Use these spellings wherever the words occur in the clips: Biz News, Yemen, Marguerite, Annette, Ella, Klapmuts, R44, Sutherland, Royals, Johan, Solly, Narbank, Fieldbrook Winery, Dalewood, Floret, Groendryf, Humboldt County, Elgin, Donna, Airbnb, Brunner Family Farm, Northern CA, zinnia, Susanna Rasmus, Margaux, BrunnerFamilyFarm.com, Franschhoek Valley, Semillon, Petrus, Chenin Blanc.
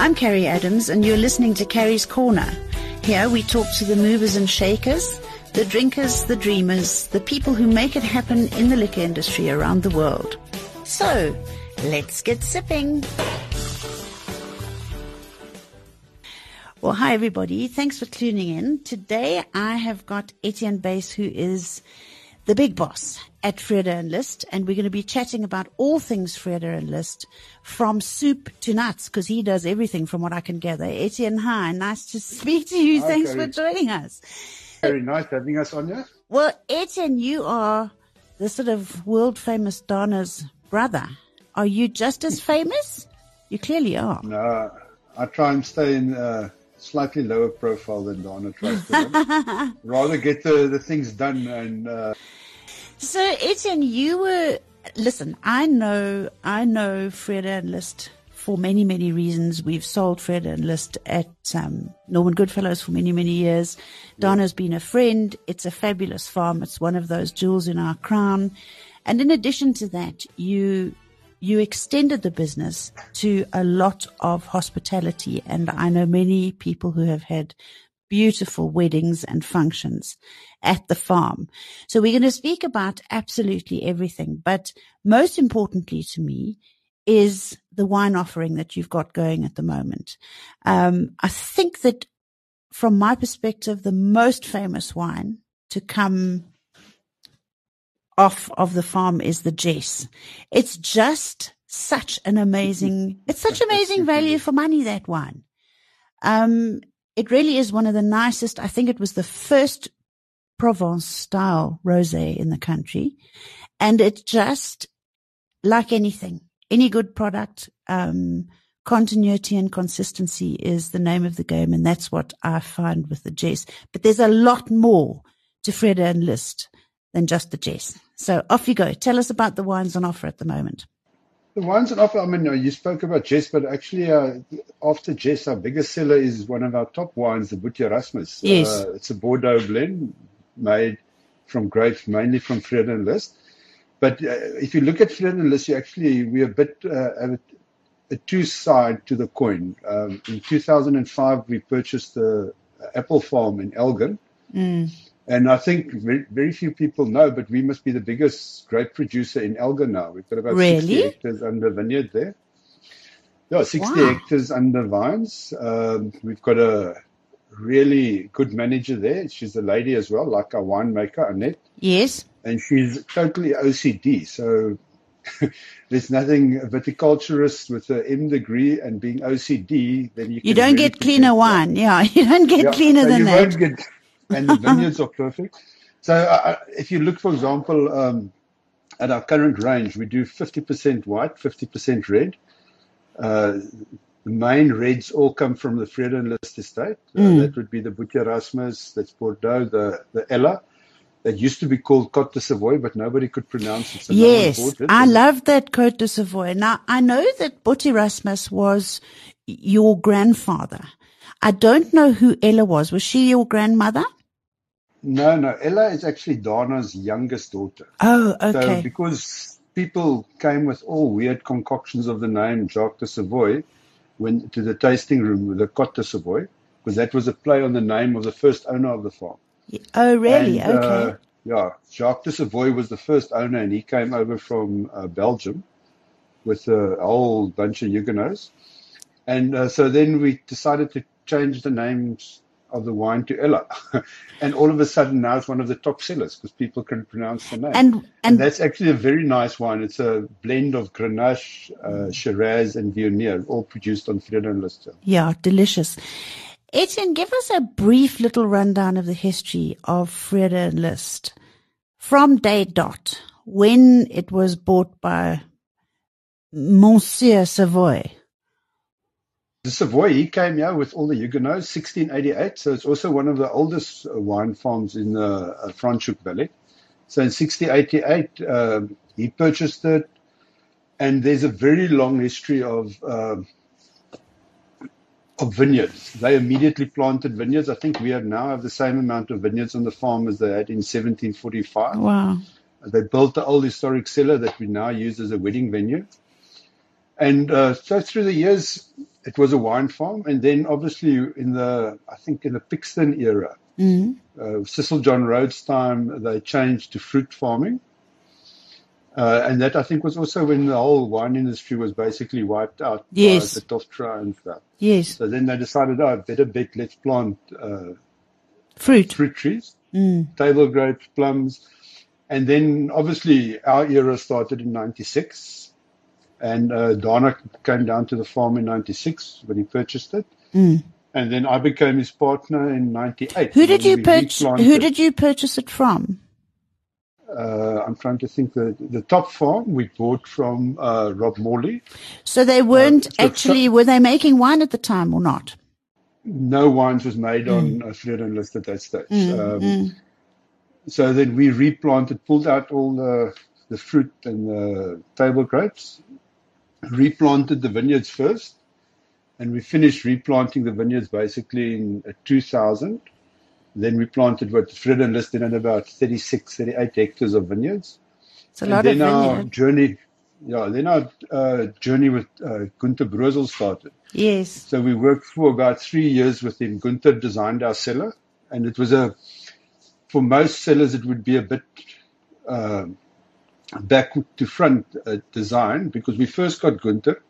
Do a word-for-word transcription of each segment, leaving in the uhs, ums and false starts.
I'm Carrie Adams, and you're listening to Carrie's Corner. Here we talk to the movers and shakers, the drinkers, the dreamers, the people who make it happen in the liquor industry around the world. So, let's get sipping. Well, hi, everybody. Thanks for tuning in. Today, I have got Etienne Buys, who is the big boss at Vrede en Lust, and we're going to be chatting about all things Vrede en Lust, from soup to nuts, because he does everything from what I can gather. Etienne, hi. Nice to speak to you. Hi, Thanks Carrie. for joining us. Very nice having us on here. Well, Etienne, you are the sort of world-famous Donna's brother. Are you just as famous? You clearly are. No, I try and stay in a slightly lower profile than Donna tries to. Rather get the, the things done. And uh... So, Etienne, you were... Listen, I know I know Vrede en Lust for many, many reasons. We've sold Vrede en Lust at um, Norman Goodfellows for many, many years. Donna's been a friend. It's a fabulous farm. It's one of those jewels in our crown. And in addition to that, you... You extended the business to a lot of hospitality, and I know many people who have had beautiful weddings and functions at the farm. So we're going to speak about absolutely everything, but most importantly to me is the wine offering that you've got going at the moment. Um, I think that from my perspective, the most famous wine to come off of the farm is the Jess. It's just such an amazing, it's such amazing value for money, that wine. Um, it really is one of the nicest. I think it was the first Provence style rosé in the country. And it's just like anything, any good product, um, continuity and consistency is the name of the game. And that's what I find with the Jess. But there's a lot more to Vrede en Lust than just the Jess. So off you go. Tell us about the wines on offer at the moment. The wines on offer, I mean, you spoke about Jess, but actually uh, after Jess, our biggest seller is one of our top wines, the Boetie Erasmus. Yes. Uh, it's a Bordeaux blend made from grapes, mainly from Vrede en Lust. But uh, if you look at Vrede en Lust, you actually, we're a bit, uh, have a, a two-side to the coin. Um, in two thousand five, we purchased the Apple Farm in Elgin. Mm. And I think very, very few people know, but we must be the biggest grape producer in Elgin now. We've got about really? sixty hectares under vineyard there. Yeah, sixty wow. hectares under vines. Um, we've got a really good manager there. She's a lady as well, like our winemaker, Annette. Yes. And she's totally O C D. So there's nothing viticulturist with an M degree and being O C D. Then you, you don't really get cleaner wine. Yeah, you don't get yeah, cleaner so than you that. Won't get, and the vineyards are perfect. So uh, if you look, for example, um, at our current range, we do fifty percent white, fifty percent red. Uh, the main reds all come from the Vrede en Lust estate. Uh, mm. That would be the Boetie Erasmus, that's Bordeaux, the, the Ella. That used to be called Côte de Savoye, but nobody could pronounce it. So yes, no it, I love that Côte de Savoye. Now, I know that Boetie Erasmus was your grandfather. I don't know who Ella was. Was she your grandmother? No, no. Ella is actually Donna's youngest daughter. Oh, okay. So because people came with all weird concoctions of the name Jacques de Savoye when, to the tasting room with the Côte de Savoye, because that was a play on the name of the first owner of the farm. Oh, really? And, okay. Uh, yeah. Jacques de Savoye was the first owner, and he came over from uh, Belgium with a whole bunch of Huguenots. And uh, so then we decided to change the names of the wine to Ella, and all of a sudden now it's one of the top sellers because people can pronounce the name. And, and, and that's actually a very nice wine. It's a blend of Grenache, uh, Shiraz, and Viognier, all produced on Vrede en Lust. Yeah, delicious. Etienne, give us a brief little rundown of the history of Vrede en Lust from day dot when it was bought by Monsieur Savoye. The Savoy, he came here with all the Huguenots, sixteen eighty-eight, so it's also one of the oldest wine farms in the Franschhoek Valley. So in sixteen eighty-eight, uh, he purchased it, and there's a very long history of uh, of vineyards. They immediately planted vineyards. I think we have now have the same amount of vineyards on the farm as they had in seventeen forty-five. Wow. They built the old historic cellar that we now use as a wedding venue. And uh, so through the years, it was a wine farm, and then obviously in the, I think in the Pixton era, mm-hmm. uh, Cecil John Rhodes' time, they changed to fruit farming. Uh, and that, I think, was also when the whole wine industry was basically wiped out yes. by the Toftra and stuff. Yes. So then they decided, oh, better bet, let's plant uh, fruit fruit trees, mm. table grapes, plums. And then, obviously, our era started in ninety-six. And uh, Donna came down to the farm in ninety-six when he purchased it. Mm. And then I became his partner in ninety-eight. Who did you purchase? Who did you purchase it from? Uh, I'm trying to think. The, the top farm we bought from uh, Rob Morley. So they weren't uh, so actually, so, were they making wine at the time or not? No wines was made mm. on uh, Vrede en Lust at that stage. Mm, um, mm. So then we replanted, pulled out all the, the fruit and the table grapes, replanted the vineyards first, and we finished replanting the vineyards basically in uh, two thousand. Then we planted what Vrede en Lust in about thirty-six, thirty-eight hectares of vineyards. It's a lot of vineyards. And then our journey, yeah, then our uh, journey with uh, Günter Brözel started. Yes. So we worked for about three years with him. Günter designed our cellar, and it was a, for most cellars it would be a bit uh, back to front uh, design, because we first got Günter.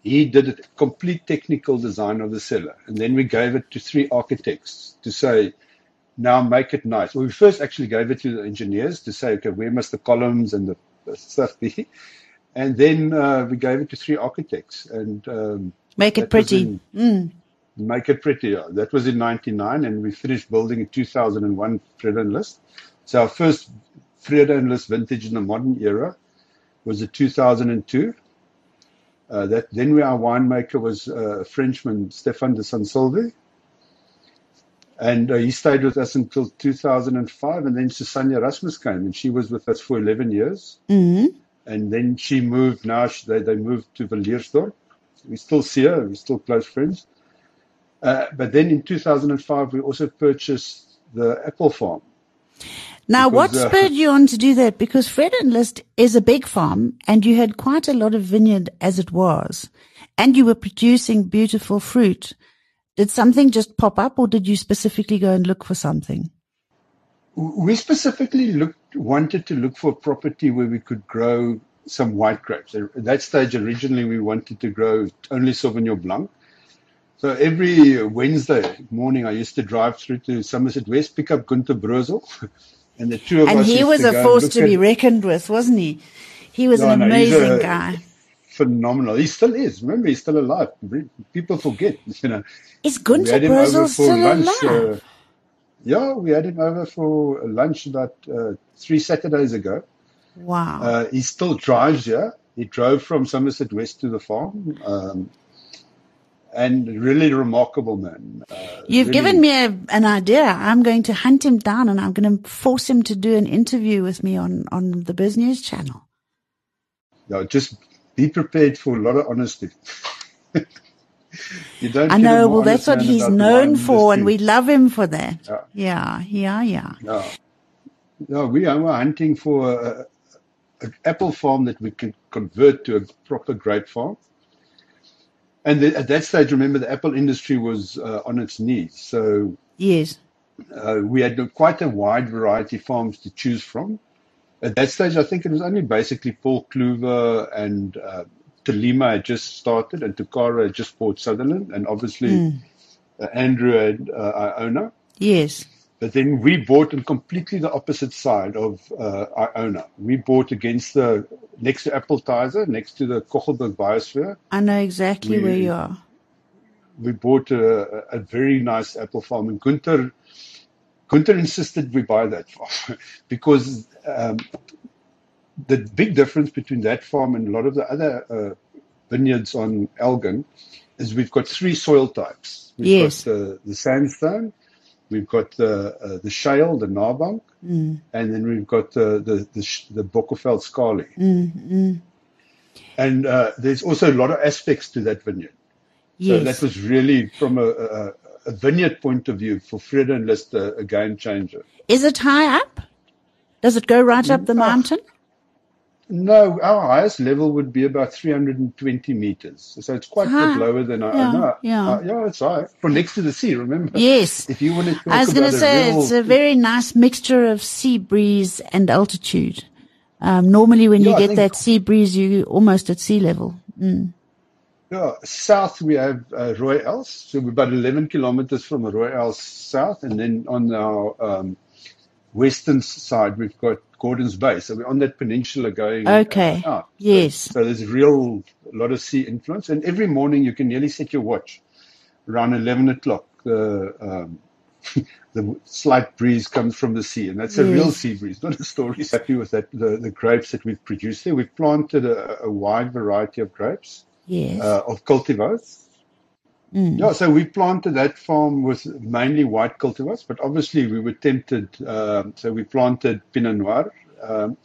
He did a complete technical design of the cellar, and then we gave it to three architects to say, now make it nice. Well, we first actually gave it to the engineers to say, okay, where must the columns and the, the stuff be? And then uh, we gave it to three architects. and um, Make it pretty. In, mm. Make it pretty, yeah. That was in ninety-nine, and we finished building in two thousand one Vrede en Lust. So our first Vrede en Lust vintage in the modern era was in two thousand two. Uh, that then we, our winemaker was uh, a Frenchman, Stéphane de Sansolvi, and uh, he stayed with us until two thousand five, and then Susanna Rasmus came, and she was with us for eleven years, mm-hmm. and then she moved, now she, they, they moved to Villiersdorf. We still see her, we're still close friends, uh, but then in two thousand five we also purchased the Apple Farm. Now, because, what spurred uh, you on to do that? Because Vrede en Lust is a big farm, and you had quite a lot of vineyard as it was, and you were producing beautiful fruit. Did something just pop up, or did you specifically go and look for something? We specifically looked, wanted to look for a property where we could grow some white grapes. At that stage, originally, we wanted to grow only Sauvignon Blanc. So every Wednesday morning, I used to drive through to Somerset West, pick up Günter Brözel. And the two of and us he was a force to be reckoned with, wasn't he? He was no, an amazing no, guy. Phenomenal. He still is. Remember, he's still alive. People forget, you know. Is Günter Brözel still lunch, alive? Uh, yeah, we had him over for lunch about uh, three Saturdays ago. Wow. Uh, he still drives here. He drove from Somerset West to the farm. Um, And really remarkable man. Uh, You've really given me a, an idea. I'm going to hunt him down, and I'm going to force him to do an interview with me on, on the Biz News channel. No, just be prepared for a lot of honesty. you don't I know. Well, that's what he's known for, and we love him for that. Yeah, yeah, yeah. No, yeah. yeah, we are hunting for an apple farm that we can convert to a proper grape farm. And the, at that stage, remember, the apple industry was uh, on its knees. So yes, uh, we had quite a wide variety of farms to choose from. At that stage, I think it was only basically Paul Kluver and uh, Telima had just started, and Tukara had just bought Sutherland, and obviously mm. uh, Andrew and uh, Iona. Yes. But then we bought on completely the opposite side of uh, Iona. We bought against the, next to Appeltizer, next to the Kochelberg Biosphere. I know exactly we, where you are. We bought a, a very nice apple farm. And Günter, Günter insisted we buy that farm because um, the big difference between that farm and a lot of the other uh, vineyards on Elgin is we've got three soil types. We've yes. got the, the sandstone. We've got the uh, the shale, the Narbank, mm. and then we've got the the the, sh- the Bokkeveld Skali. Mm, mm. And uh, there's also a lot of aspects to that vineyard. Yes. So that was really, from a, a, a vineyard point of view, for Vrede en Lust, a, a game changer. Is it high up? Does it go right up the mountain? No, our highest level would be about three hundred twenty meters. So it's quite uh-huh. a bit lower than I yeah, know. Yeah. Uh, yeah, it's high. From next to the sea, remember? Yes. If you want to talk I was going to say it's a very nice mixture of sea breeze and altitude. Um, normally when yeah, you get that sea breeze, you're almost at sea level. Mm. Yeah, south we have uh, Royals. So we're about eleven kilometers from Royals south. And then on our um, western side, we've got Gordon's Bay, so we're on that peninsula going okay. uh, out. Yes. So there's a real lot of sea influence, and every morning you can nearly set your watch. Around eleven o'clock, the um, the slight breeze comes from the sea, and that's yes. a real sea breeze, not a story. Happy with that, the, the grapes that we've produced there. We've planted a, a wide variety of grapes, yes. uh, of cultivars. Mm. Yeah, so we planted that farm with mainly white cultivars, but obviously we were tempted. Um, so we planted Pinot Noir, um,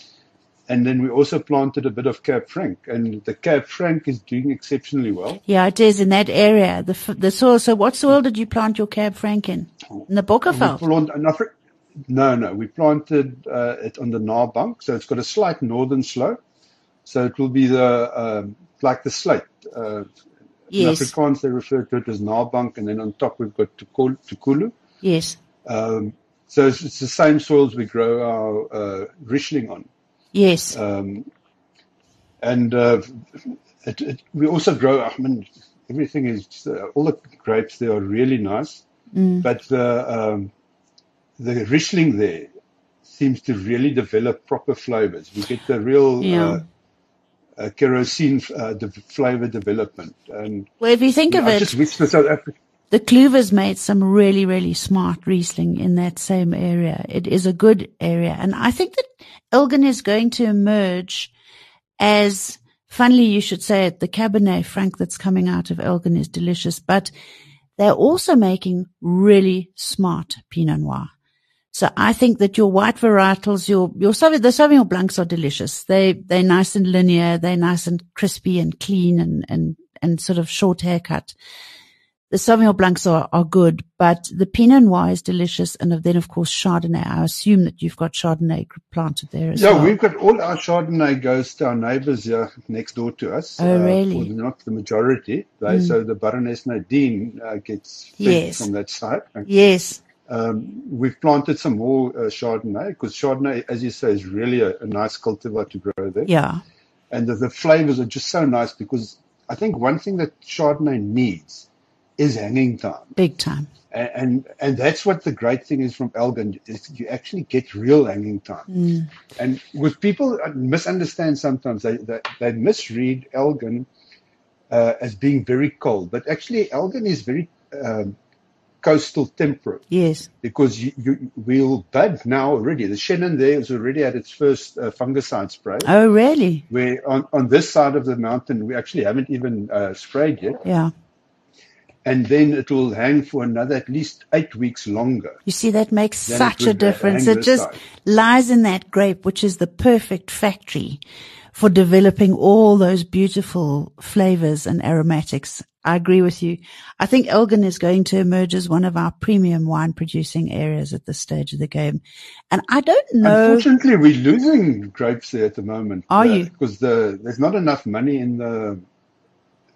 and then we also planted a bit of Cab Franc, and the Cab Franc is doing exceptionally well. Yeah, it is in that area. The the soil. So, what soil did you plant your Cab Franc in? In the Bokkerveld? No, no, we planted uh, it on the Narbank, so it's got a slight northern slope. So it will be the um, like the slate. Uh, Yes. In Afrikaans, they refer to it as Narbank, and then on top we've got Tukulu. Yes. Um, so it's, it's the same soils we grow our uh, Riesling on. Yes. Um, and uh, it, it, we also grow, I mean, everything is, uh, all the grapes there are really nice, mm. but the, um, the Riesling there seems to really develop proper flavors. We get the real... Yeah. Uh, Uh, kerosene uh, the flavor development. And well, if you think you know, of I it, just wish for South Africa. The Kluver's made some really, really smart Riesling in that same area. It is a good area. And I think that Elgin is going to emerge as, funnily you should say it, the Cabernet Franc that's coming out of Elgin is delicious, but they're also making really smart Pinot Noir. So I think that your white varietals, your, your, the Sauvignon Blancs are delicious. They, they're nice and linear. They're nice and crispy and clean and, and, and sort of short haircut. The Sauvignon Blancs are, are good, but the Pinot Noir is delicious. And then, of course, Chardonnay. I assume that you've got Chardonnay planted there as yeah, well. Yeah, we've got all our Chardonnay goes to our neighbors here next door to us. Oh, uh, really? Not the majority. They, mm. So the Baroness Nadine uh, gets fed yes. from that side. Yes. Um, we've planted some more uh, Chardonnay because Chardonnay, as you say, is really a, a nice cultivar to grow there. Yeah. And the, the flavors are just so nice because I think one thing that Chardonnay needs is hanging time. Big time. And and, and that's what the great thing is from Elgin, is you actually get real hanging time. Mm. And with people misunderstand sometimes, they, they, they misread Elgin uh, as being very cold. But actually Elgin is very um, – coastal temperate. Yes. Because you, you, we'll bud now already. The Shannon there has already had its first uh, fungicide spray. Oh, really? Where on, on this side of the mountain, we actually haven't even uh, sprayed yet. Yeah. And then it will hang for another at least eight weeks longer. You see, that makes such a difference. It just side. lies in that grape, which is the perfect factory for developing all those beautiful flavors and aromatics. I agree with you. I think Elgin is going to emerge as one of our premium wine producing areas at this stage of the game. And I don't know. Unfortunately, we're losing grapes there at the moment. Are uh, you? Because the, there's not enough money in the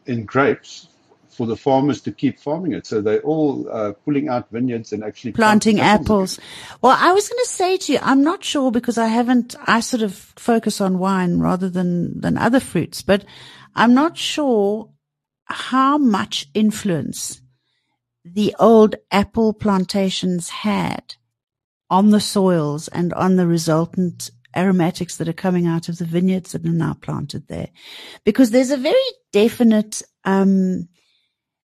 in grapes for the farmers to keep farming it. So they're all uh, pulling out vineyards and actually planting, planting apples. apples. Well, I was going to say to you, I'm not sure because I haven't, I sort of focus on wine rather than, than other fruits, but I'm not sure how much influence the old apple plantations had on the soils and on the resultant aromatics that are coming out of the vineyards that are now planted there. Because there's a very definite, um,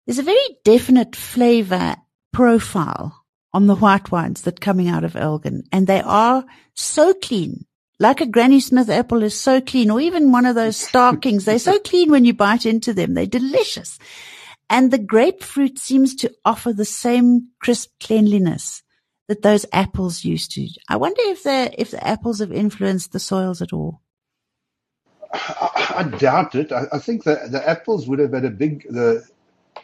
there's a very definite flavor profile on the white wines that are coming out of Elgin, and they are so clean. Like a Granny Smith apple is so clean, or even one of those Starkings. They're so clean when you bite into them. They're delicious. And the grapefruit seems to offer the same crisp cleanliness that those apples used to. I wonder if the, if the apples have influenced the soils at all. I, I doubt it. I, I think that the apples would have had a big, the,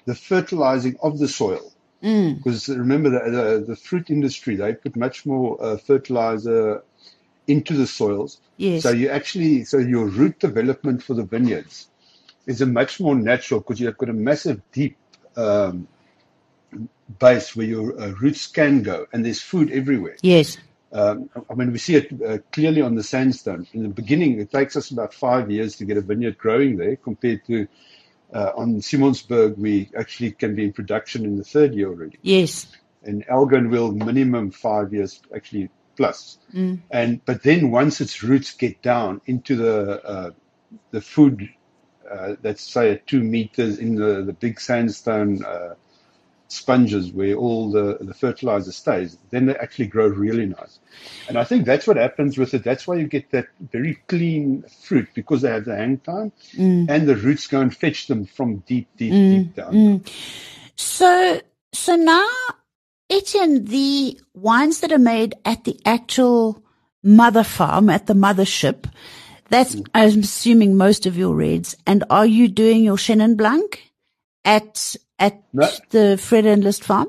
the fertilizing of the soil. Because mm. remember, the, the, the fruit industry, they put much more uh, fertilizer into the soils. Yes. So you actually, so your root development for the vineyards is a much more natural, because you've got a massive deep um, base where your uh, roots can go, and there's food everywhere. Yes. Um, I mean, we see it uh, clearly on the sandstone. In the beginning, it takes us about five years to get a vineyard growing there, compared to uh, on Simonsberg, we actually can be in production in the third year already. Yes. And Elgin will minimum five years, actually plus. Mm. And but then once its roots get down into the uh, the food uh, that's say at two meters in the, the big sandstone uh, sponges where all the, the fertilizer stays, then they actually grow really nice. And I think that's what happens with it. That's why you get that very clean fruit, because they have the hang time mm. and the roots go and fetch them from deep, deep, mm. deep down. Mm. So, so now, Etienne, the wines that are made at the actual mother farm, at the mothership, that's, mm. I'm assuming, most of your reds. And are you doing your Chenin Blanc at at no. the Vrede en Lust farm?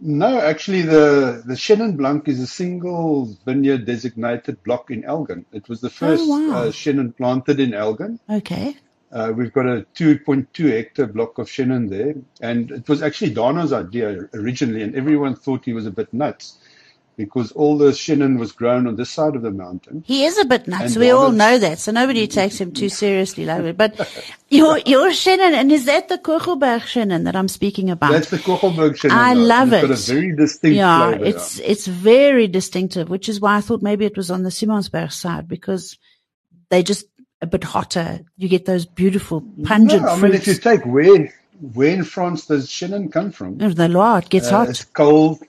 No, actually, the, the Chenin Blanc is a single vineyard designated block in Elgin. It was the first oh, wow. uh, Chenin planted in Elgin. Okay. Uh, we've got a two point two hectare block of Chenin there, and it was actually Donna's idea originally, and everyone thought he was a bit nuts because all the Chenin was grown on this side of the mountain. He is a bit nuts. And we Donna's... all know that, so nobody takes him too seriously. Like, but your, your Chenin, and is that the Kogelberg Chenin that I'm speaking about? That's the Kogelberg Chenin. I love it. It's got a very distinct yeah, flavor. It's, it's very distinctive, which is why I thought maybe it was on the Simonsberg side, because they just... a bit hotter, you get those beautiful pungent no, I mean, fruits. If you take where where in France does Chenin come from? The Loire, it gets uh, hot. It's cold.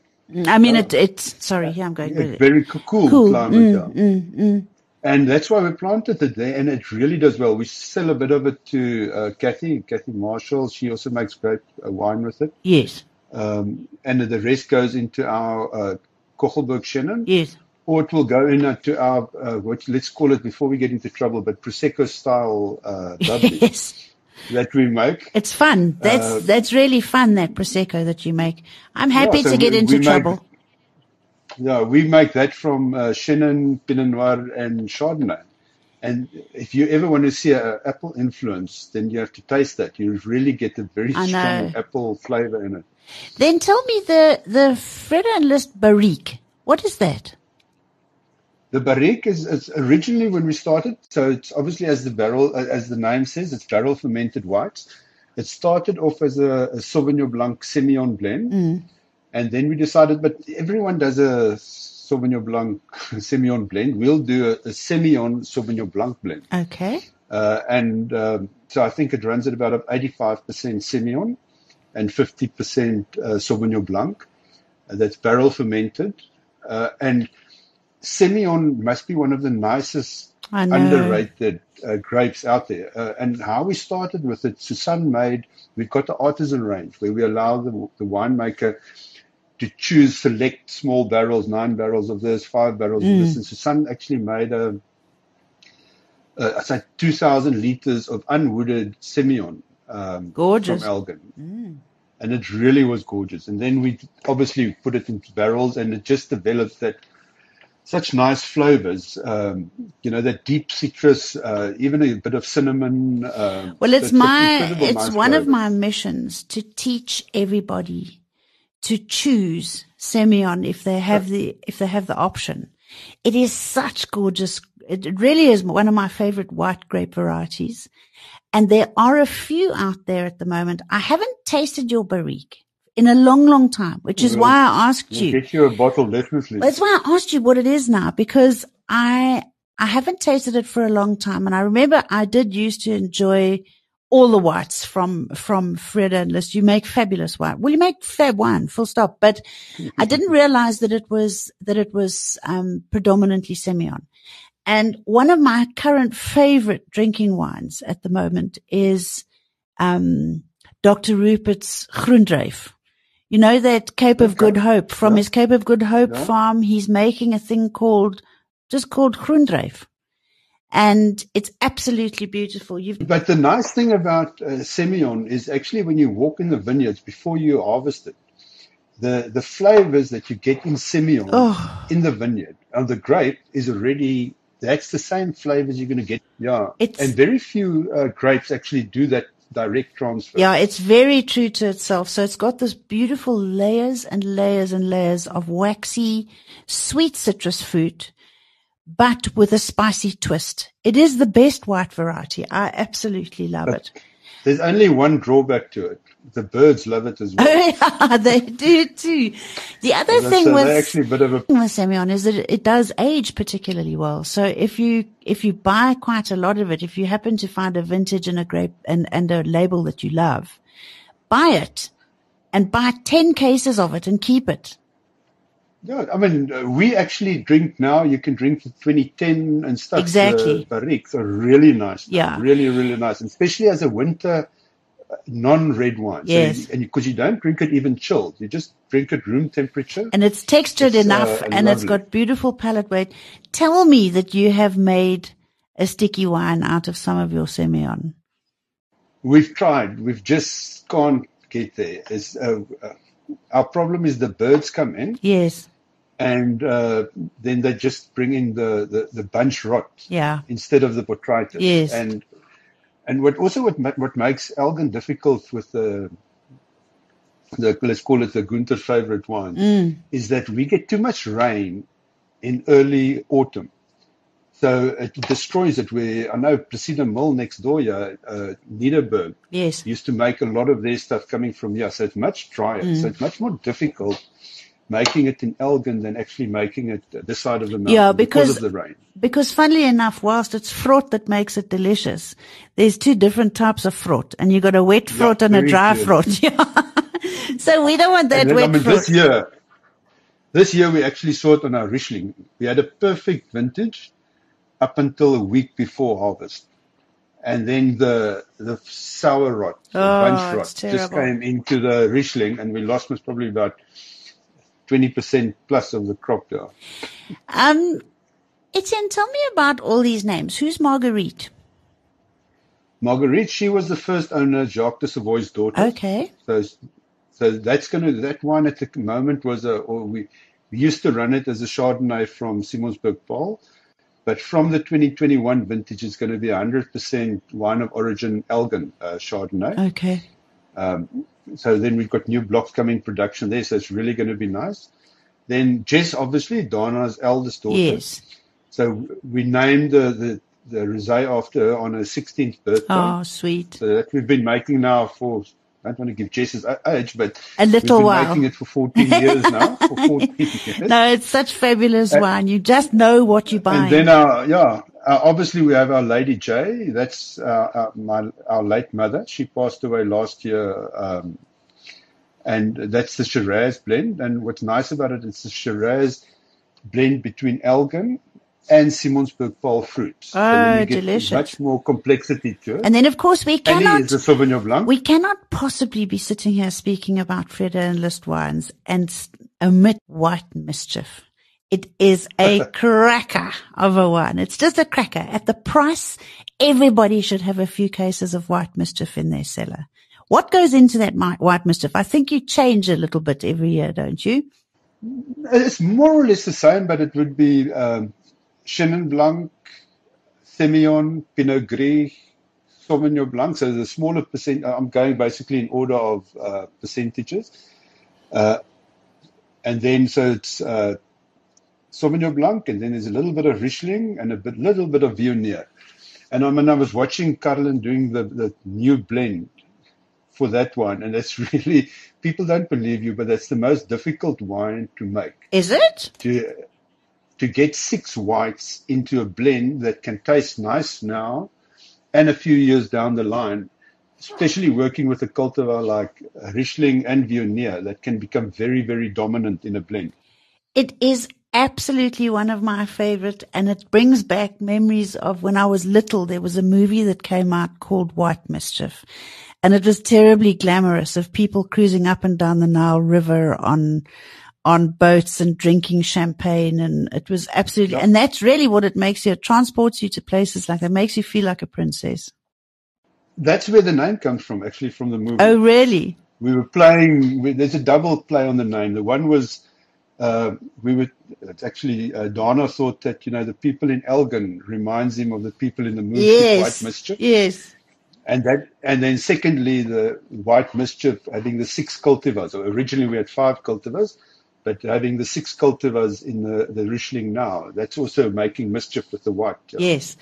I mean, uh, it, it's, sorry, here yeah, I'm going. It's it. very cool, cool. climate. Mm, yeah. mm, mm. And that's why we planted it there, and it really does well. We sell a bit of it to uh, Kathy, Kathy Marshall. She also makes great uh, wine with it. Yes. Um, and the rest goes into our uh, Kogelberg Chenin. Yes. Or it will go into our, uh, what, let's call it, before we get into trouble, but Prosecco-style uh, bubbly yes. that we make. It's fun. That's uh, that's really fun, that Prosecco that you make. I'm happy yeah, so to get we, into we trouble. Make, yeah, we make that from uh, Chenin, Pinot Noir, and Chardonnay. And if you ever want to see an apple influence, then you have to taste that. You really get a very I strong know. apple flavor in it. Then tell me the, the Vrede en Lust barrique. What is that? The barrique is, is originally when we started, so it's obviously as the barrel, as the name says, it's barrel fermented whites. It started off as a, a Sauvignon Blanc Semillon blend, mm. and then we decided, but everyone does a Sauvignon Blanc Semillon blend. We'll do a, a Semillon Sauvignon Blanc blend. Okay. Uh, and um, so I think it runs at about eighty-five percent Semillon and fifty percent uh, Sauvignon Blanc. Uh, that's barrel fermented. Uh, and... Semillon must be one of the nicest underrated uh, grapes out there. Uh, and how we started with it, Susanne made, we've got the artisan range where we allow the, the winemaker to choose, select small barrels, nine barrels of this, five barrels mm. of this. And Susanne actually made, a, a, I say, two thousand liters of unwooded Semillon um, from Elgin. Mm. And it really was gorgeous. And then we obviously put it into barrels, and it just developed that such nice flavors, um, you know, that deep citrus, uh, even a bit of cinnamon. Uh, well, it's my, it's nice one flavors. of my missions to teach everybody to choose Semillon if they have yeah. the, if they have the option. It is such gorgeous. It really is one of my favorite white grape varieties. And there are a few out there at the moment. I haven't tasted your barrique in a long, long time, which is why I asked you. We'll get you a bottle, definitely. That's why I asked you what it is now, because I I haven't tasted it for a long time, and I remember I did used to enjoy all the whites from from Vrede en Lust. You make fabulous wine. Well, you make fab wine, full stop. But I didn't realize that it was that it was um predominantly Semillon. And one of my current favorite drinking wines at the moment is um Doctor Rupert's Groendryf. You know that Cape of Good Hope, from yeah. his Cape of Good Hope yeah. farm, he's making a thing called, just called Groendryf. And it's absolutely beautiful. You've but the nice thing about uh, Semillon is actually when you walk in the vineyards before you harvest it, the, the flavors that you get in Semillon oh. in the vineyard And the grape is already, that's the same flavors you're going to get. Yeah. It's, and very few uh, grapes actually do that direct transfer. Yeah, it's very true to itself. So it's got this beautiful layers and layers and layers of waxy, sweet citrus fruit, but with a spicy twist. It is the best white variety. I absolutely love but, it. There's only one drawback to it. The birds love it as well. Oh, yeah, they do too. The other so thing was actually a bit of a with Semillon is that it, it does age particularly well. So if you if you buy quite a lot of it, if you happen to find a vintage and a grape and, and a label that you love, buy it and buy ten cases of it and keep it. Yeah, I mean, uh, we actually drink now. You can drink the twenty ten and stuff. Exactly. The barriques are really nice. Now. Yeah. Really, really nice, and especially as a winter non-red wine. Yes. So you, and because you, you don't drink it even chilled. You just drink it room temperature. And it's textured it's, enough, uh, and lovely. It's got beautiful palate weight. Tell me that you have made a sticky wine out of some of your Semillon. We've tried. We've just can't get there. It's... Uh, uh, Our problem is the birds come in. Yes. And uh, then they just bring in the, the, the bunch rot. Yeah. Instead of the botrytis. Yes. And and what also what what makes Elgin difficult with the, the let's call it the Günter favorite wine mm. is that we get too much rain in early autumn. So it destroys it. Where I know Priscilla Mill next door here, uh, Niederberg, yes. used to make a lot of their stuff coming from here. So it's much drier. Mm. So it's much more difficult making it in Elgin than actually making it this side of the mountain yeah, because, because of the rain. Because funnily enough, whilst it's fraught that makes it delicious, there's two different types of fraught. And you've got a wet fraught yeah, and a dry good. fraught. Yeah. So we don't want that then, wet I mean, fraught. This year, this year we actually saw it on our Riesling. We had a perfect vintage up until a week before harvest. And then the the sour rot, the oh, bunch rot, just came into the Riesling, and we lost most probably about twenty percent plus of the crop there. Um, Etienne, tell me about all these names. Who's Marguerite? Marguerite, she was the first owner, Jacques de Savoye's daughter. Okay. So, so that's going to, that one at the moment was a, or we, we used to run it as a Chardonnay from Simonsberg, Paul. But from the twenty twenty-one vintage, it's going to be one hundred percent wine of origin Elgin uh, Chardonnay. Okay. Um, so then we've got new blocks coming in production there, so it's really going to be nice. Then Jess, obviously, Donna's eldest daughter. Yes. So we named the, the, the rosé after her on her sixteenth birthday. Oh, sweet. So that we've been making now for, I don't want to give Jess's age, but a little we've been while. making it for fourteen years now. For fourteen years. No, it's such fabulous and, wine. You just know what you're buying. And then, our, yeah, our, obviously we have our Lady J. That's uh, our, my, our late mother. She passed away last year, um, and that's the Shiraz blend. And what's nice about it, it's the Shiraz blend between Elgin and Simonsberg Paul fruits. Oh, so you get delicious. Much more complexity to it. And then, of course, we cannot, is the Sauvignon Blanc. We cannot possibly be sitting here speaking about Vrede and Lust wines and omit White Mischief. It is a cracker of a wine. It's just a cracker. At the price, everybody should have a few cases of White Mischief in their cellar. What goes into that White Mischief? I think you change a little bit every year, don't you? It's more or less the same, but it would be... Um, Chenin Blanc, Semillon, Pinot Gris, Sauvignon Blanc. So the smaller percent, I'm going basically in order of uh, percentages. Uh, and then, so it's uh, Sauvignon Blanc, and then there's a little bit of Riesling and a bit, little bit of Viognier. And I mean, I was watching Carolyn doing the, the new blend for that one, and that's really, people don't believe you, but that's the most difficult wine to make. Is it? To, to get six whites into a blend that can taste nice now and a few years down the line, especially working with a cultivar like Riesling and Viognier that can become very, very dominant in a blend. It is absolutely one of my favorite, and it brings back memories of when I was little. There was a movie that came out called White Mischief, and it was terribly glamorous of people cruising up and down the Nile River on on boats and drinking champagne, and it was absolutely, yeah. and that's really what it makes you. It transports you to places like that. It makes you feel like a princess. That's where the name comes from, actually, from the movie. Oh, really? We were playing, we, there's a double play on the name. The one was uh, we would actually uh, Donna thought that, you know, the people in Elgin reminds him of the people in the movie yes. White Mischief. Yes. And that, and then secondly, the White Mischief having the six cultivars. So originally we had five cultivars, but having the six cultivars in the, the Riesling now, that's also making mischief with the white. Uh, yes.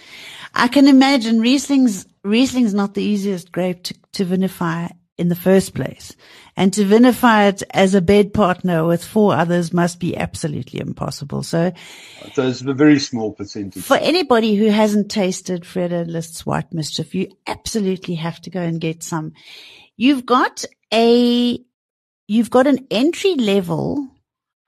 I can imagine Riesling's, Riesling's not the easiest grape to, to vinify in the first place. And to vinify it as a bed partner with four others must be absolutely impossible. So, so it's a very small percentage. For anybody who hasn't tasted Vrede en Lust's White Mischief, you absolutely have to go and get some. You've got a, you've got an entry level.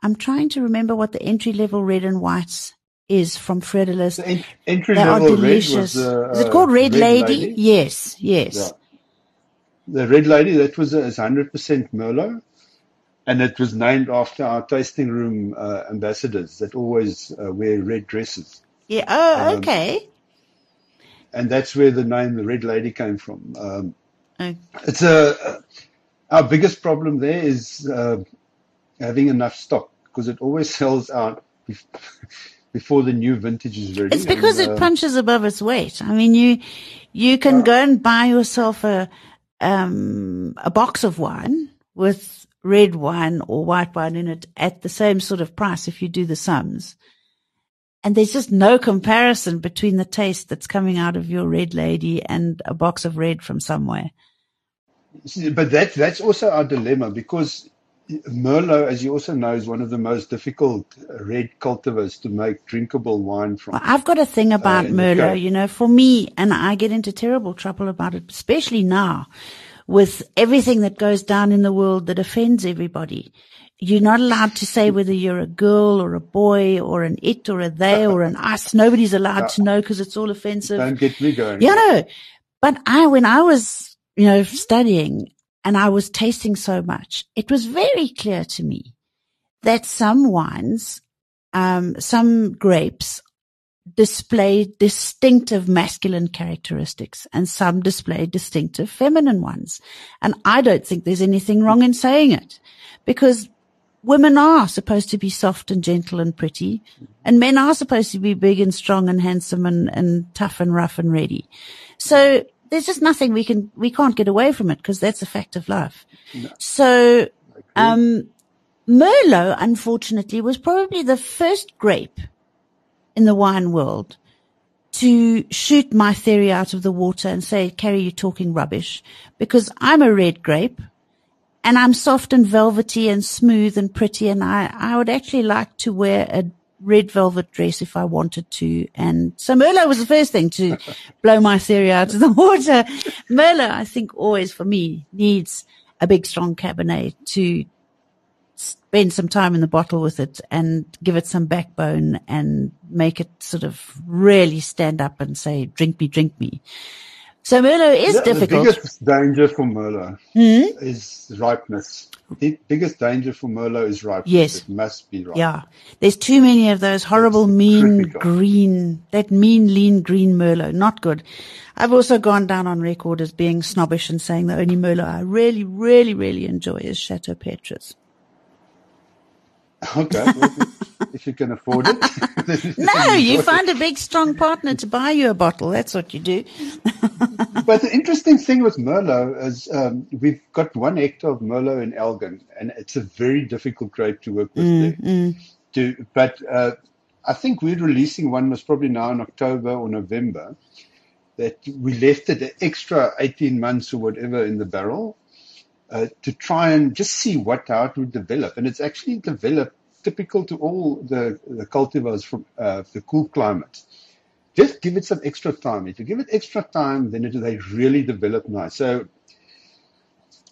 I'm trying to remember what the entry-level red and whites is from Vrede en Lust. Ent- entry-level red was the, uh, is it called Red, red Lady? Lady? Yes, yes. Yeah. The Red Lady, that was, a, was one hundred percent Merlot, and it was named after our tasting room uh, ambassadors that always uh, wear red dresses. Yeah. Oh, um, okay. And that's where the name the Red Lady came from. Um, oh. It's a, our biggest problem there is... Uh, having enough stock, because it always sells out before the new vintage is ready. It's because and, uh, it punches above its weight. I mean, you you can uh, go and buy yourself a um, a box of wine with red wine or white wine in it at the same sort of price if you do the sums. And there's just no comparison between the taste that's coming out of your Red Lady and a box of red from somewhere. But that that's also our dilemma, because Merlot, as you also know, is one of the most difficult red cultivars to make drinkable wine from. Well, I've got a thing about uh, Merlot, you know, for me, and I get into terrible trouble about it, especially now with everything that goes down in the world that offends everybody. You're not allowed to say whether you're a girl or a boy or an it or a they or an us. Nobody's allowed no. to know because it's all offensive. Don't get me going. You know, but I, when I was, you know, studying, and I was tasting so much, it was very clear to me that some wines, um, some grapes display distinctive masculine characteristics and some display distinctive feminine ones. And I don't think there's anything wrong in saying it, because women are supposed to be soft and gentle and pretty, and men are supposed to be big and strong and handsome and, and tough and rough and ready. So there's just nothing we can, we can't get away from it, because that's a fact of life. No. So, um, Merlot, unfortunately, was probably the first grape in the wine world to shoot my theory out of the water and say, Carrie, you're talking rubbish, because I'm a red grape and I'm soft and velvety and smooth and pretty. And I, I would actually like to wear a red velvet dress if I wanted to. And so Merlot was the first thing to blow my theory out of the water. Merlot, I think, always for me needs a big, strong Cabernet to spend some time in the bottle with it and give it some backbone and make it sort of really stand up and say, drink me, drink me. So Merlot is the, difficult. The biggest danger for Merlot mm-hmm. is ripeness. The biggest danger for Merlot is ripeness. Yes. It must be ripe. Yeah. There's too many of those horrible, mean, critical. green, that mean, lean, green Merlot. Not good. I've also gone down on record as being snobbish and saying the only Merlot I really, really, really enjoy is Chateau Petrus. Okay, well, if you can afford it. No, you find it. a big, strong partner to buy you a bottle. That's what you do. But the interesting thing with Merlot is um, we've got one hectare of Merlot in Elgin, and it's a very difficult grape to work with mm, there. Mm. To, but uh, I think we're releasing one that's probably now in October or November, that we left it an extra eighteen months or whatever in the barrel. Uh, to try and just see what how it would develop. And it's actually developed typical to all the, the cultivars from uh, the cool climate. Just give it some extra time. If you give it extra time, then it, they really develop nice. So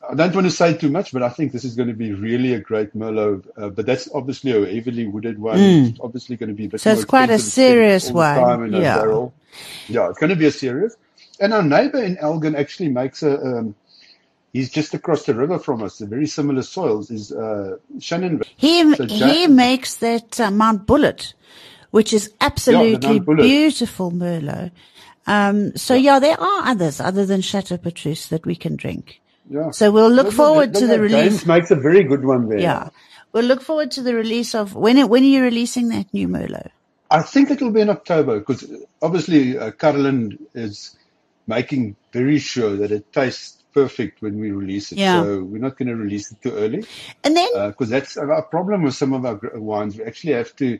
I don't want to say too much, but I think this is going to be really a great Merlot. Uh, but that's obviously a heavily wooded one. Mm. It's obviously going to be a bit So more it's quite a serious one. Yeah. Barrel. Yeah, it's going to be a serious. And our neighbor in Elgin actually makes a... Um, He's just across the river from us. They're very similar soils. Is uh, Shannon. He so Jack, he makes that uh, Mount Bullitt, which is absolutely yeah, beautiful Merlot. Um, so yeah. yeah, there are others other than Chateau Petrus that we can drink. Yeah. So we'll look no, forward no, no, to no, the no, release. James makes a very good one there. Yeah. We'll look forward to the release of when. It, when are you releasing that new Merlot? I think it'll be in October, because obviously uh, Carolyn is making very sure that it tastes perfect when we release it. Yeah. So we're not going to release it too early. And then, because uh, that's our problem with some of our wines, we actually have to.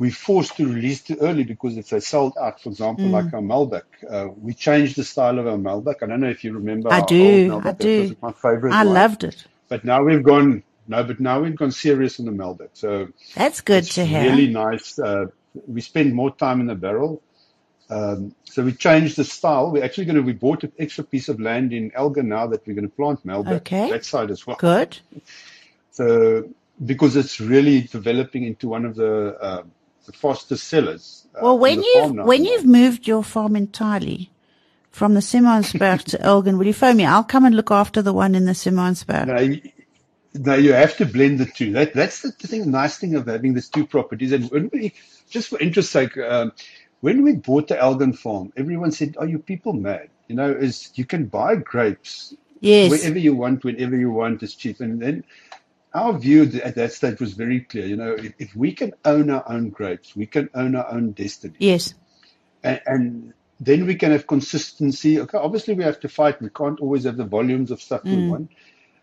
We're forced to release too early because if they sold out, for example, mm. like our Malbec, uh, we changed the style of our Malbec. I don't know if you remember. I do. Malbec, I do. That was my favorite I wine. Loved it. But now we've gone. No, but now we've gone serious on the Malbec. So that's good to hear. Really nice. Uh, we spend more time in the barrel. Um, so we changed the style. We're actually going to, we bought an extra piece of land in Elgin now that we're going to plant Malbec. Okay. That side as well. Good. So, because it's really developing into one of the, uh, the fastest sellers. Uh, well, when you've, when you've moved your farm entirely from the Simonsberg to Elgin, will you phone me? I'll come and look after the one in the Simonsberg. No, No, you have to blend the two. That, that's the thing, the nice thing of having these two properties. And when we, just for interest's sake, um, when we bought the Elgin farm, everyone said, "Are you people mad? You know, is you can buy grapes yes. wherever you want, whenever you want, it's cheap." And then our view at that stage was very clear. You know, if, if we can own our own grapes, we can own our own destiny. Yes, and. and then we can have consistency. Okay, obviously we have to fight. We can't always have the volumes of stuff mm. we want.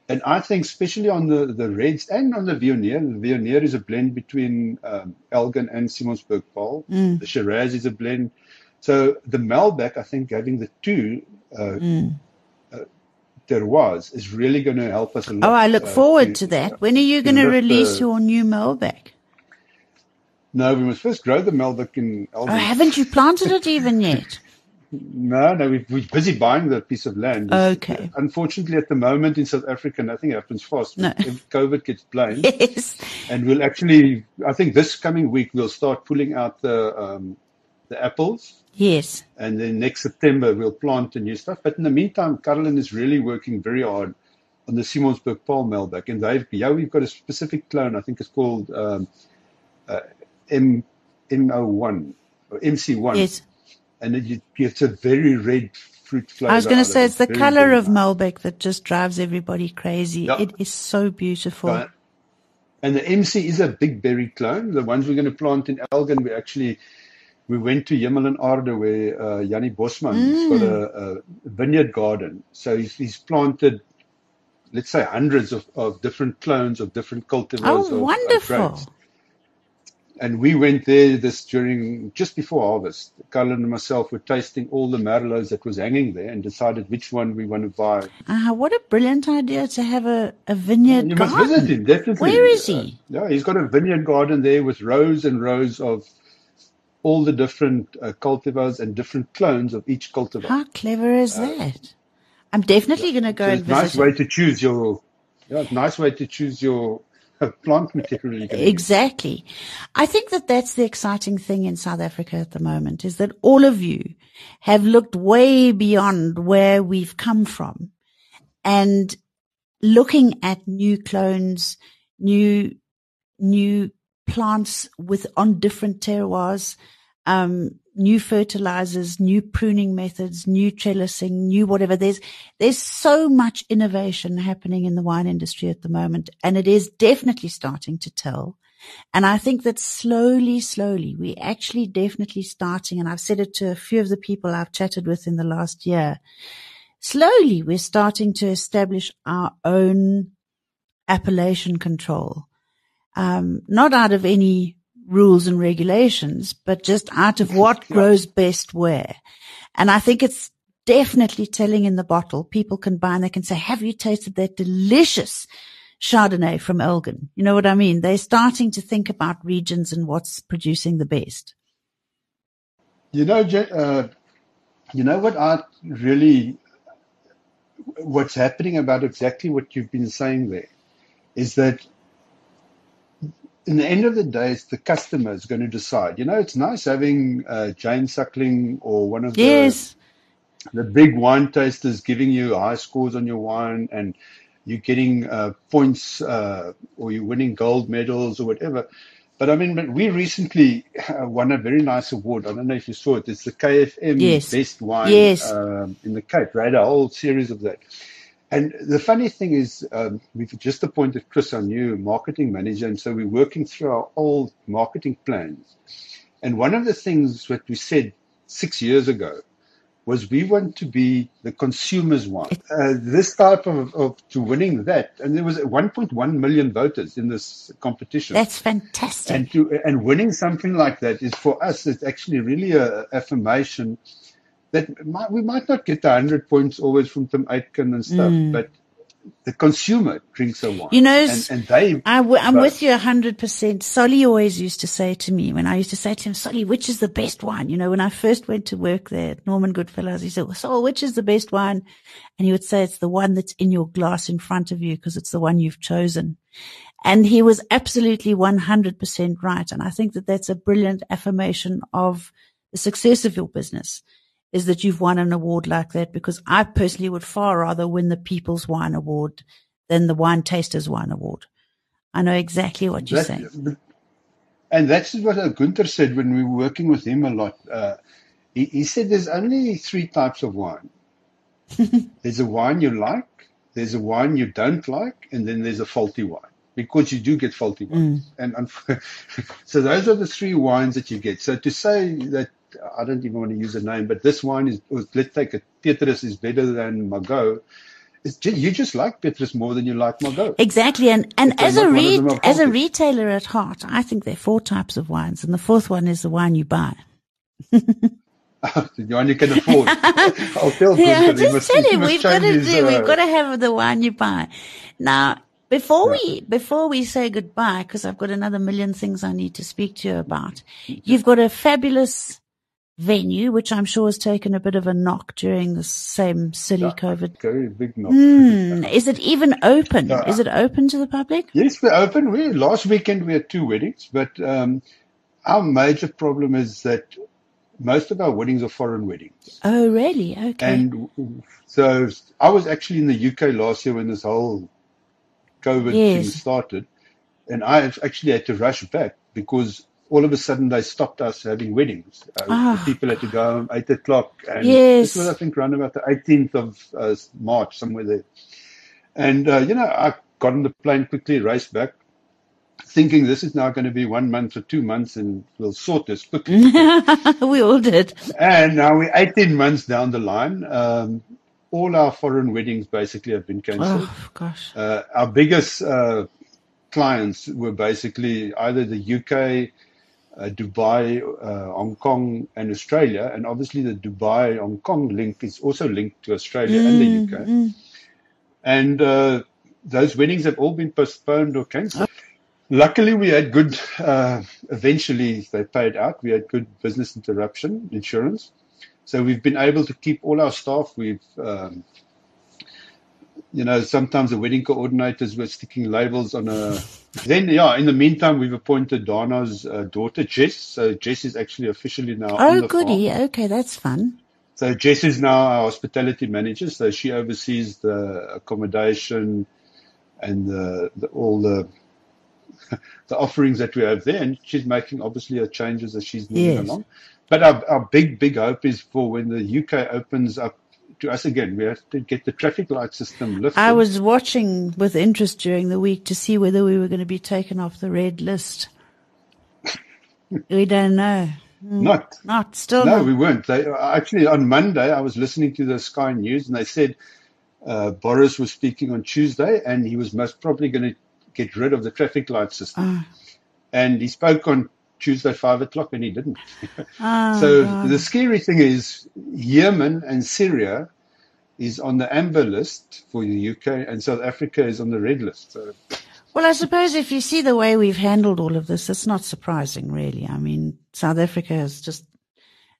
And I think especially on the, the Reds and on the Viognier, the Viognier is a blend between um, Elgin and Simonsberg Paul. Mm. The Shiraz is a blend. So the Malbec, I think, having the two uh, mm. uh, terroirs is really going to help us a lot. Oh, I look uh, forward to, to that. Uh, when are you going to release the, your new Malbec? No, we must first grow the Malbec in Elgin. Oh, haven't you planted it even yet? No, no, we, we're busy buying that piece of land. Okay. Unfortunately, at the moment in South Africa, nothing happens fast. No. COVID gets blamed. Yes. And we'll actually, I think this coming week, we'll start pulling out the um, the apples. Yes. And then next September, we'll plant the new stuff. But in the meantime, Carolyn is really working very hard on the Simonsberg Paul Malbec. And they've, yeah, we've got a specific clone. I think it's called um, uh, M O one or M C one. Yes. And it gets a very red fruit flavor. I was going to say, it's the color of Malbec that just drives everybody crazy. Yeah. It is so beautiful. Right. And the M C is a big berry clone. The ones we're going to plant in Elgin, we actually we went to Yemen and Arde where uh, Jannie Bosman mm. has got a, a vineyard garden. So he's, he's planted, let's say, hundreds of, of different clones of different cultivars. Oh, of, wonderful. Of grapes. And we went there this during just before harvest. Carolyn and myself were tasting all the Merlots that was hanging there and decided which one we want to buy. Ah, uh, what a brilliant idea to have a, a vineyard garden. You must visit him, definitely. Where is he? Uh, yeah, he's got a vineyard garden there with rows and rows of all the different uh, cultivars and different clones of each cultivar. How clever is uh, that? I'm definitely going to go so and visit. Nice way to choose your. Yeah, it's a nice way to choose your. Plant material. Exactly. I think that that's the exciting thing in South Africa at the moment is that all of you have looked way beyond where we've come from and looking at new clones, new, new plants with on different terroirs, um, new fertilizers, new pruning methods, new trellising, new whatever. There's, there's so much innovation happening in the wine industry at the moment, and it is definitely starting to tell. And I think that slowly, slowly, we're actually definitely starting. And I've said it to a few of the people I've chatted with in the last year. Slowly, we're starting to establish our own appellation control. Um, not out of any rules and regulations, but just out of what grows best where. And I think it's definitely telling in the bottle. People can buy and they can say, "Have you tasted that delicious Chardonnay from Elgin?" You know what I mean? They're starting to think about regions and what's producing the best. You know, uh, you know what I really, what's happening about exactly what you've been saying there is that in the end of the day, it's the customer is going to decide. You know, it's nice having uh, Jane Suckling or one of yes. the, the big wine tasters giving you high scores on your wine and you're getting uh, points uh, or you're winning gold medals or whatever. But, I mean, we recently won a very nice award. I don't know if you saw it. It's the K F M yes. Best Wine yes. um, in the Cape, right? A whole series of that. And the funny thing is, um, we've just appointed Chris, our new marketing manager, and so we're working through our old marketing plans. And one of the things that we said six years ago was we want to be the consumer's wife. Uh, this type of, of to winning that, and there was one point one million voters in this competition. That's fantastic. And to, and winning something like that is for us, it's actually really an affirmation that might, we might not get the one hundred points always from Tim Aitken and stuff, mm. but the consumer drinks a wine. You know, and, and they I w- I'm vote. with you one hundred percent. Solly always used to say to me, when I used to say to him, Solly, which is the best wine? You know, when I first went to work there at Norman Goodfellows, he said, so which is the best wine? And he would say, it's the one that's in your glass in front of you because it's the one you've chosen. And he was absolutely one hundred percent right. And I think that that's a brilliant affirmation of the success of your business, is that you've won an award like that, because I personally would far rather win the People's Wine Award than the Wine Tasters Wine Award. I know exactly what you're that, saying. And that's what Günter said when we were working with him a lot. Uh, he, he said there's only three types of wine. There's a wine you like, there's a wine you don't like, and then there's a faulty wine, because you do get faulty wines. Mm. And un- So those are the three wines that you get. So to say that, I don't even want to use a name, but this wine is, let's take it, Petrus is better than Margaux. It's just, you just like Petrus more than you like Margaux. Exactly. And, and as a re- as a retailer at heart, I think there are four types of wines, and the fourth one is the wine you buy. The wine you can afford. I'll tell yeah, I'll just must, tell him we've got to his, do, uh, we've got to have the wine you buy. Now, Before yeah. we before we say goodbye, because I've got another million things I need to speak to you about, you've got a fabulous venue, which I'm sure has taken a bit of a knock during the same silly yeah, COVID. Very big knock. Mm, is it even open? Yeah. Is it open to the public? Yes, we're open. We last weekend we had two weddings, but um, our major problem is that most of our weddings are foreign weddings. Oh, really? Okay. And so I was actually in the U K last year when this whole COVID yes. thing started, and I actually had to rush back because all of a sudden they stopped us having weddings. Uh, oh. People had to go home at eight o'clock, and yes. this was, I think, around about the eighteenth of uh, March, somewhere there. And, uh, you know, I got on the plane quickly, raced back, thinking this is now going to be one month or two months and we'll sort this quickly. We all did. And now we're eighteen months down the line. Um, All our foreign weddings basically have been cancelled. Oh, gosh. Uh, our biggest uh, clients were basically either the U K, uh, Dubai, uh, Hong Kong, and Australia. And obviously the Dubai-Hong Kong link is also linked to Australia mm, and the U K. Mm. And uh, those weddings have all been postponed or cancelled. Oh. Luckily, we had good, uh, eventually they paid out. We had good business interruption insurance. So we've been able to keep all our staff. We've, um, you know, sometimes the wedding coordinators were sticking labels on a... Then, yeah, in the meantime, we've appointed Donna's uh, daughter, Jess. So Jess is actually officially now oh, on the goody. farm. Okay, that's fun. So Jess is now our hospitality manager. So she oversees the accommodation and the, the, all the... the offerings that we have there, and she's making obviously her changes as she's moving yes. along. But our, our big, big hope is for when the U K opens up to us again, we have to get the traffic light system lifted. I was watching with interest during the week to see whether we were going to be taken off the red list. We don't know. Not. Not, still No, not. we weren't. They, actually, on Monday, I was listening to the Sky News, and they said uh, Boris was speaking on Tuesday, and he was most probably going to get rid of the traffic light system. Oh. And he spoke on Tuesday, five o'clock, and he didn't. Oh, so God. The scary thing is Yemen and Syria is on the amber list for the U K, and South Africa is on the red list. So. Well, I suppose if you see the way we've handled all of this, it's not surprising, really. I mean, South Africa has just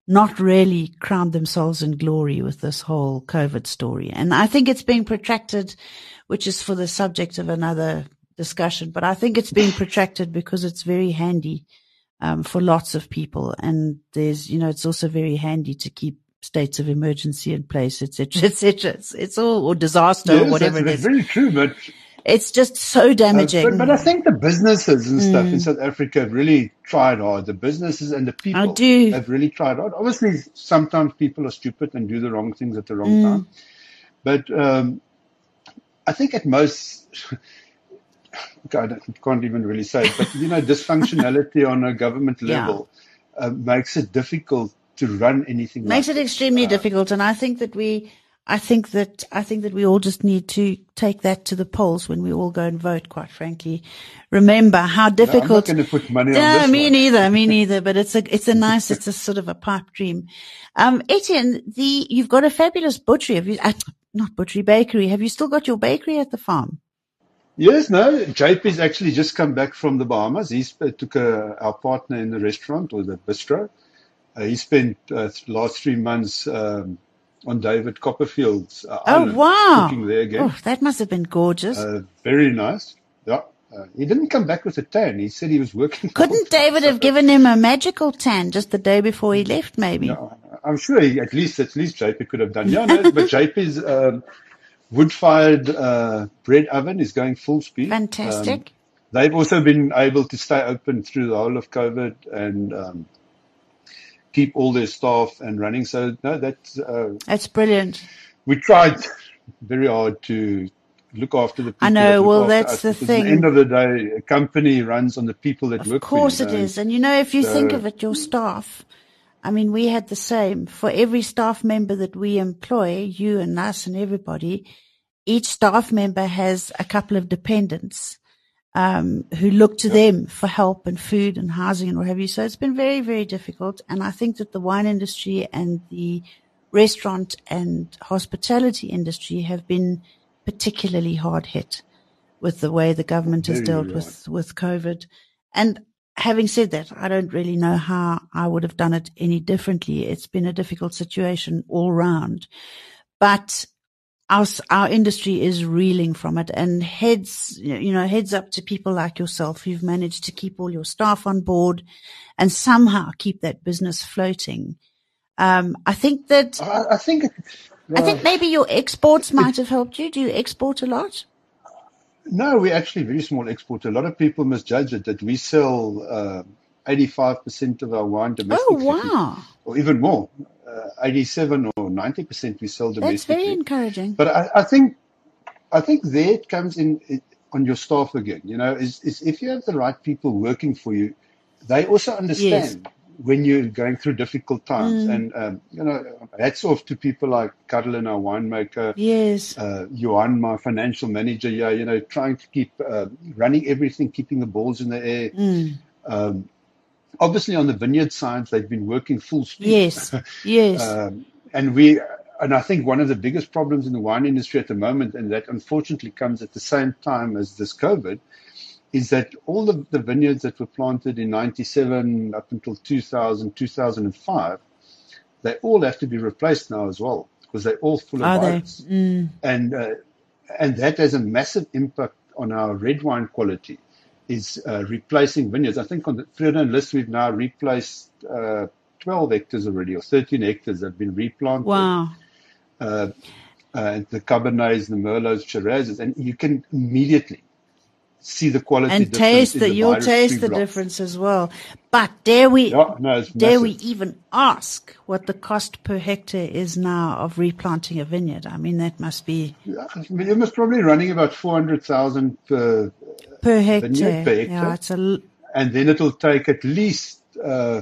not really crowned themselves in glory with this whole COVID story. And I think it's being protracted, which is for the subject of another discussion, but I think it's being protracted because it's very handy um, for lots of people, and there's, you know, it's also very handy to keep states of emergency in place, etc, etc. It's, it's all, or disaster, yes, or whatever it is. Very true, but it's just so damaging. Uh, but, but I think the businesses and mm. stuff in South Africa have really tried hard. The businesses and the people do. have really tried hard. Obviously, sometimes people are stupid and do the wrong things at the wrong mm. time, but um I think at most, God, I can't even really say it, but, you know, dysfunctionality on a government level yeah. uh, makes it difficult to run anything. Makes like it extremely uh, difficult. And I think that we, I think that, I think that we all just need to take that to the polls when we all go and vote, quite frankly. Remember how difficult. No, I'm not going to put money no, on this me one. neither, me neither, but it's a, it's a nice, it's a sort of a pipe dream. Um, Etienne, the, you've got a fabulous butchery. Have you, uh, not butchery, bakery. Have you still got your bakery at the farm? Yes, no. J P's actually just come back from the Bahamas. He took a, our partner in the restaurant or the bistro. Uh, he spent uh, the last three months um, on David Copperfield's uh, oh, island wow. cooking there again. Oh, that must have been gorgeous. Uh, very nice. Yeah. Uh, he didn't come back with a tan. He said he was working. Couldn't David have given him a magical tan just the day before he left, maybe? No, I'm sure he, at least at least J P could have done. Yeah, no, but J P's um, wood-fired uh, bread oven is going full speed. Fantastic. Um, they've also been able to stay open through the whole of COVID and um, keep all their staff and running. So, no, that's... Uh, that's brilliant. We tried very hard to... look after the people. I know, that well, that's us. the because thing. At the end of the day, a company runs on the people that of work for you. Of course it know? is. And, you know, if you so, think of it, your staff, I mean, we had the same. For every staff member that we employ, you and us and everybody, each staff member has a couple of dependents um, who look to yeah. them for help and food and housing and what have you. So it's been very, very difficult. And I think that the wine industry and the restaurant and hospitality industry have been particularly hard hit with the way the government has dealt with, with COVID. And having said that, I don't really know how I would have done it any differently. It's been a difficult situation all round, but our, our industry is reeling from it, and heads, you know, heads up to people like yourself who've managed to keep all your staff on board and somehow keep that business floating. Um, I think that, I, I think I think maybe your exports might have helped you. Do you export a lot? No, we're actually very small exporter. A lot of people misjudge it that we sell uh, eighty-five percent of our wine domestically. Oh, wow. Or even more. Uh, eighty-seven or ninety percent we sell domestically. That's very encouraging. But I, I think I think there it comes in it, on your staff again. You know, is, is if you have the right people working for you, they also understand. Yes. When you're going through difficult times, mm. and um, you know, hats off to people like Carolyn, our winemaker, yes, uh, Johan, my financial manager, yeah, you know, trying to keep uh, running everything, keeping the balls in the air. Mm. Um, obviously, on the vineyard side, they've been working full speed. Yes, yes, um, and we, and I think one of the biggest problems in the wine industry at the moment, and that unfortunately comes at the same time as this COVID. Is that all of the vineyards that were planted in ninety-seven up until two thousand, two thousand five, they all have to be replaced now as well because they're all full of virus. Mm. And uh, and that has a massive impact on our red wine quality, is uh, replacing vineyards. I think on the Vrede en Lust, we've now replaced uh, twelve hectares already, or thirteen hectares that have been replanted. Wow. Uh, uh, the Cabernets, the Merlots, Shirazes, and you can immediately see the quality and taste that you'll taste the difference as well. But dare we yeah, no, dare we even ask what the cost per hectare is now of replanting a vineyard? I mean, that must be yeah, I mean, it was probably running about four hundred thousand per per hectare. Vineyard, per hectare. Yeah, it's a l- and then it'll take at least uh,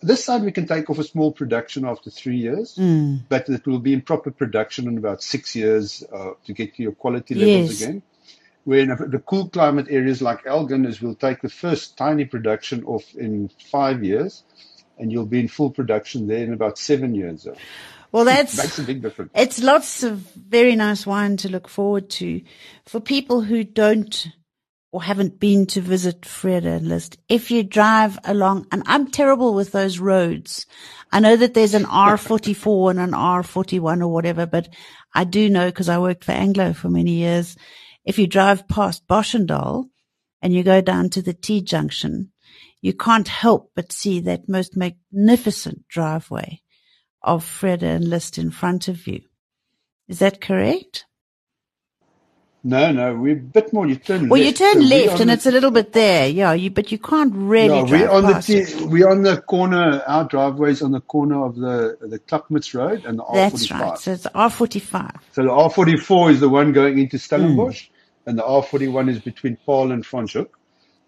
this side we can take off a small production after three years, mm. but it will be in proper production in about six years uh, to get to your quality levels yes. again. Where in the cool climate areas like Elgin is we'll take the first tiny production off in five years and you'll be in full production there in about seven years. Well, that's makes a big difference. It's lots of very nice wine to look forward to. For people who don't or haven't been to visit Vrede en Lust, if you drive along, and I'm terrible with those roads. I know that there's an R forty-four and an R forty-one or whatever, but I do know because I worked for Anglo for many years. If you drive past Boschendal and you go down to the T junction, you can't help but see that most magnificent driveway of Vrede en Lust in front of you. Is that correct? No, no, we're a bit more. You turn well, left. Well, you turn so left, and the, it's a little bit there, yeah. You, but you can't really. No, we're on the t- we're on the corner. Our driveway's on the corner of the the Klapmuts Road and the R forty-five. That's right. So it's R forty-five. So the R forty-four is the one going into Stellenbosch, mm. and the R forty-one is between Paul and Franschhoek.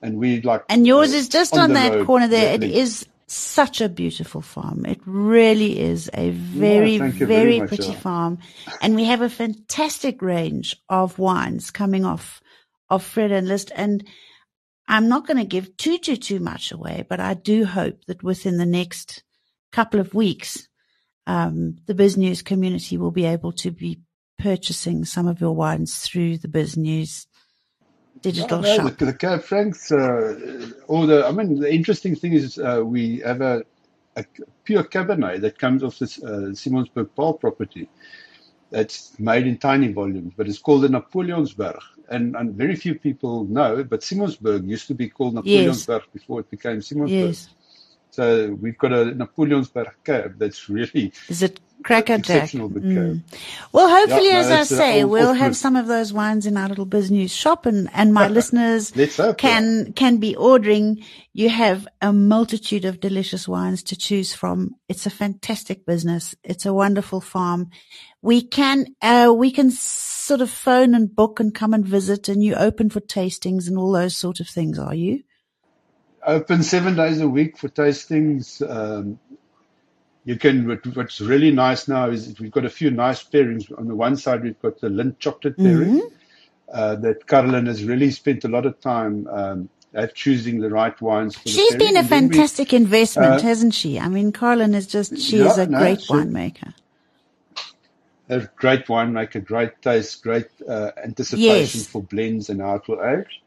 And we like. And yours uh, is just on, on that road, corner there. It is such a beautiful farm. It really is a very, yeah, very, very much, pretty yeah. farm. And we have a fantastic range of wines coming off of Vrede en Lust. And I'm not going to give too, too, too much away, but I do hope that within the next couple of weeks, um, the Biz News community will be able to be purchasing some of your wines through the Biz News digital no, no, shop. The, the Cab Francs, uh, all the, I mean, the interesting thing is uh, we have a, a pure Cabernet that comes off the uh, Simonsberg Paul property. That's made in tiny volumes, but it's called the Napoleonsberg. And, and very few people know, but Simonsberg used to be called Napoleonsberg yes. before it became Simonsberg. Yes. So we've got a Napoleonsberg Cab that's really... Is it Cracker Jack? Mm. Well, hopefully, yeah, no, as I say, uh, we'll have some of those wines in our little Biz News shop, and, and my listeners can can be ordering. You have a multitude of delicious wines to choose from. It's a fantastic business. It's a wonderful farm. We can uh, we can sort of phone and book and come and visit, and you're open for tastings and all those sort of things, are you? Open seven days a week for tastings. Um, You can. What's really nice now is we've got a few nice pairings. On the one side, we've got the Lindt chocolate pairing mm-hmm. uh, that Carolyn has really spent a lot of time um, at choosing the right wines. For She's the been a and fantastic we, investment, uh, hasn't she? I mean, Carolyn is just. She yeah, is a no, great she, winemaker. A great winemaker, great taste, great uh, anticipation yes. for blends and how it will age.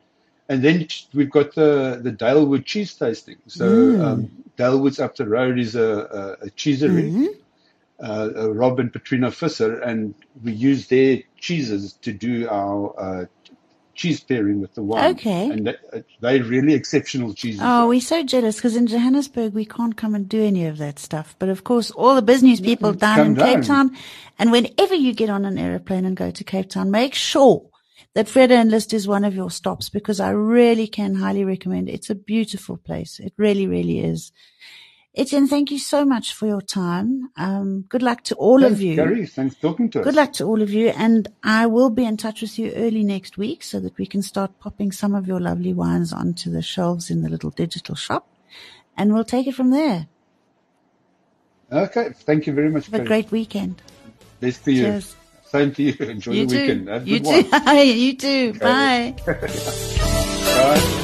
And then we've got the, the Dalewood cheese tasting. So mm. um, Dalewood's up the road is a, a, a cheesery, mm-hmm. uh, a Rob and Petrina Visser, and we use their cheeses to do our uh, cheese pairing with the wine. Okay. And that, uh, they're really exceptional cheeses. Oh, we're so jealous because in Johannesburg we can't come and do any of that stuff. But, of course, all the business people down come in down. Cape Town, and whenever you get on an aeroplane and go to Cape Town, make sure that Vrede en Lust is one of your stops, because I really can highly recommend it. It's a beautiful place. It really, really is. Etienne, thank you so much for your time. Um, good luck to all thanks, of you. Gary, thanks for talking to us. Good luck to all of you. And I will be in touch with you early next week so that we can start popping some of your lovely wines onto the shelves in the little digital shop. And we'll take it from there. Okay. Thank you very much. Have Gary. A great weekend. Best to you. Cheers. Same to you. Enjoy you the too. Weekend. Have a good you one. Too. you too. Okay. Bye. Bye.